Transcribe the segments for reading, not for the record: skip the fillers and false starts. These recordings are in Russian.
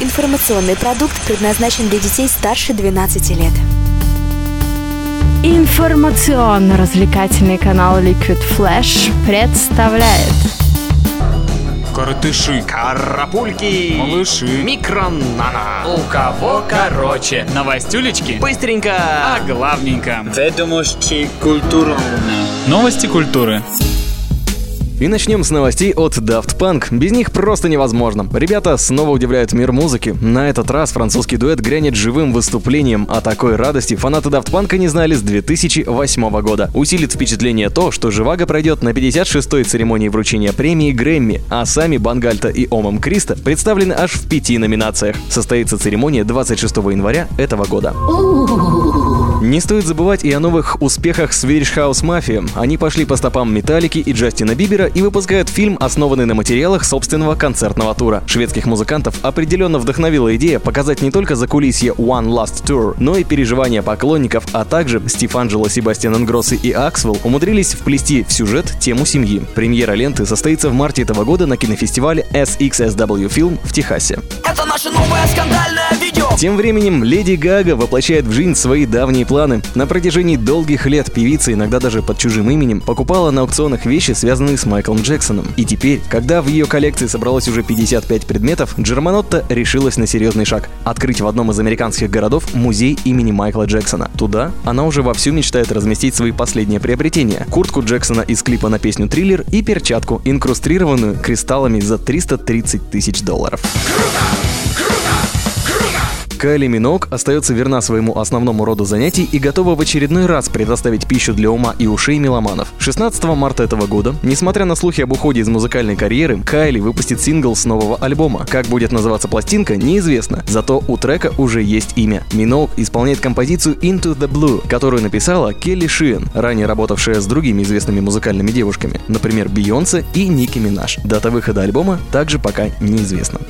Информационный продукт предназначен для детей старше 12 лет. Информационно-развлекательный канал Liquid Flash представляет Коротыши, карапульки, малыши, микронана. У кого короче? Новостюлечки? Быстренько, а главненько. Ведомости культуры. Новости культуры. И начнем с новостей от Daft Punk. Без них просто невозможно. Ребята снова удивляют мир музыки. На этот раз французский дуэт грянет живым выступлением. О такой радости фанаты Daft Punk не знали с 2008 года. Усилит впечатление то, что живаго пройдет на 56-й церемонии вручения премии Грэмми, а сами Бангальта и Омам Криста представлены аж в 5 номинациях. Состоится церемония 26 января этого года. Не стоит забывать и о новых успехах Swedish House Mafia. Они пошли по стопам Металлики и Джастина Бибера и выпускают фильм, основанный на материалах собственного концертного тура. Шведских музыкантов определенно вдохновила идея показать не только закулисье One Last Tour, но и переживания поклонников, а также Стив Анджело, Себастьян Ингроссо и Аксвелл умудрились вплести в сюжет тему семьи. Премьера ленты состоится в марте этого года на кинофестивале SXSW Film в Техасе. Это наше новое скандальное видео! Тем временем Леди Гага воплощает в жизнь свои давние планы. На протяжении долгих лет певица, иногда даже под чужим именем, покупала на аукционах вещи, связанные с Майклом Джексоном. И теперь, когда в ее коллекции собралось уже 55 предметов, Джерманотта решилась на серьезный шаг – открыть в одном из американских городов музей имени Майкла Джексона. Туда она уже вовсю мечтает разместить свои последние приобретения – куртку Джексона из клипа на песню «Триллер» и перчатку, инкрустрированную кристаллами за $330,000. Кайли Миног остается верна своему основному роду занятий и готова в очередной раз предоставить пищу для ума и ушей меломанов. 16 марта этого года, несмотря на слухи об уходе из музыкальной карьеры, Кайли выпустит сингл с нового альбома. Как будет называться пластинка, неизвестно, зато у трека уже есть имя. Миног исполняет композицию «Into the Blue», которую написала Келли Шиэн, ранее работавшая с другими известными музыкальными девушками, например, Бейонсе и Ники Минаж. Дата выхода альбома также пока неизвестна.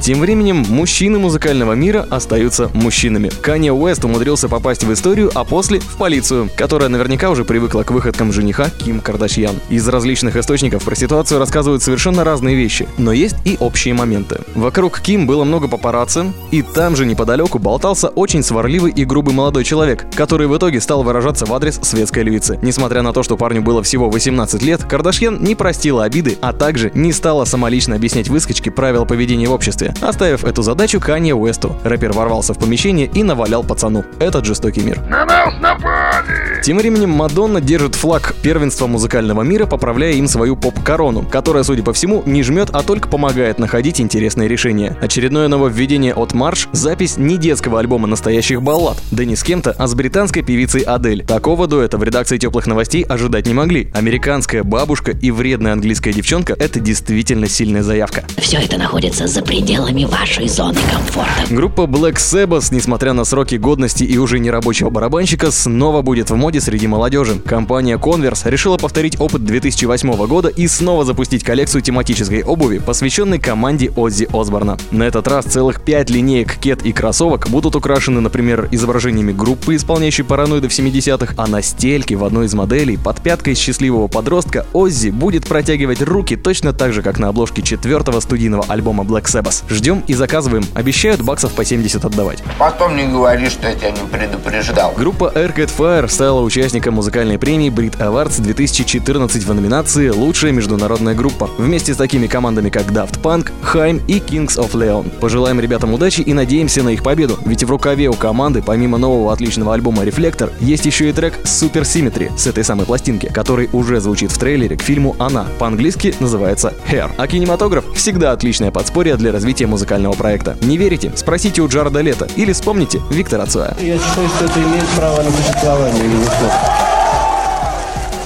Тем временем мужчины музыкального мира остаются мужчинами. Канье Уэст умудрился попасть в историю, а после в полицию, которая наверняка уже привыкла к выходкам жениха Ким Кардашьян. Из различных источников про ситуацию рассказывают совершенно разные вещи, но есть и общие моменты. Вокруг Ким было много папарацци, и там же неподалеку болтался очень сварливый и грубый молодой человек, который в итоге стал выражаться в адрес светской львицы. Несмотря на то, что парню было всего 18 лет, Кардашьян не простила обиды, а также не стала самолично объяснять выскочке правила поведения в обществе, оставив эту задачу Канье Уэсту. Рэпер ворвался в помещение и навалял пацану. Этот жестокий мир. На нас напали! Тем временем Мадонна держит флаг первенства музыкального мира, поправляя им свою поп-корону, которая, судя по всему, не жмет, а только помогает находить интересные решения. Очередное нововведение от Марш — запись не детского альбома настоящих баллад, да не с кем-то, а с британской певицей Адель. Такого дуэта в редакции «Теплых новостей» ожидать не могли. Американская бабушка и вредная английская девчонка — это действительно сильная заявка. Все это находится за пределами вашей зоны комфорта. Группа Black Sabbath, несмотря на сроки годности и уже нерабочего барабанщика, снова будет в моде среди молодежи. Компания Converse решила повторить опыт 2008 года и снова запустить коллекцию тематической обуви, посвященной команде Оззи Осборна. На этот раз целых 5 линеек кет и кроссовок будут украшены, например, изображениями группы, исполняющей параноиды в 70-х, а на стельке в одной из моделей под пяткой счастливого подростка Оззи будет протягивать руки точно так же, как на обложке 4-го студийного альбома Black Sabbath. Ждем и заказываем. Обещают баксов по 70 отдавать. Потом не говори, что я тебя не предупреждал. Группа Arcade Fire стала участником музыкальной премии Brit Awards 2014 в номинации «Лучшая международная группа» вместе с такими командами, как Daft Punk, Haim и Kings of Leon. Пожелаем ребятам удачи и надеемся на их победу, ведь в рукаве у команды, помимо нового отличного альбома «Reflector», есть еще и трек «Super Symmetry» с этой самой пластинки, который уже звучит в трейлере к фильму «Она», по-английски называется «Hair». А кинематограф всегда отличное подспорье для развития музыкального проекта. Верите? Спросите у Джареда Лето или вспомните Виктора Цоя. Я считаю, что это имеет право на существование.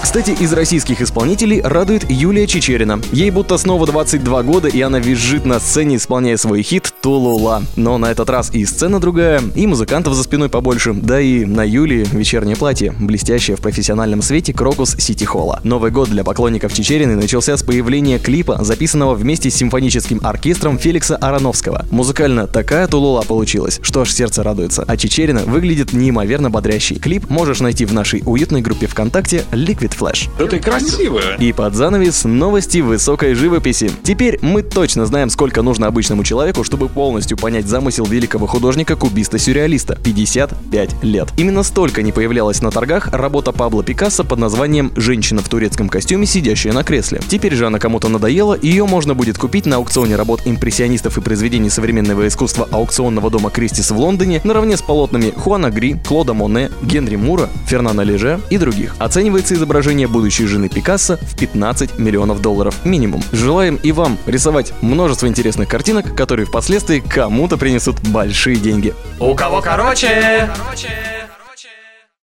Кстати, из российских исполнителей радует Юлия Чичерина. Ей будто снова 22 года, и она визжит на сцене, исполняя свой хит «Тулула». Но на этот раз и сцена другая, и музыкантов за спиной побольше, да и на Юлии вечернее платье, блестящее в профессиональном свете крокус сити-холла. Новый год для поклонников Чичериной начался с появления клипа, записанного вместе с симфоническим оркестром Феликса Ароновского. Музыкально такая «Тулула» получилась, что аж сердце радуется. А Чичерина выглядит неимоверно бодрящей. Клип можешь найти в нашей уютной группе ВКонтакте Liquid Liquid Flash. Это красиво! И под занавес новости высокой живописи. Теперь мы точно знаем, сколько нужно обычному человеку, чтобы полностью понять замысел великого художника-кубиста-сюрреалиста. 55 лет. Именно столько не появлялась на торгах работа Пабло Пикассо под названием «Женщина в турецком костюме, сидящая на кресле». Теперь же она кому-то надоела, и ее можно будет купить на аукционе работ импрессионистов и произведений современного искусства аукционного дома Кристис в Лондоне наравне с полотнами Хуана Гри, Клода Моне, Генри Мура, Фернана Леже и других. Оценивается изображение будущей жены Пикассо в $15 миллионов минимум. Желаем и вам рисовать множество интересных картинок, которые впоследствии кому-то принесут большие деньги. У кого короче!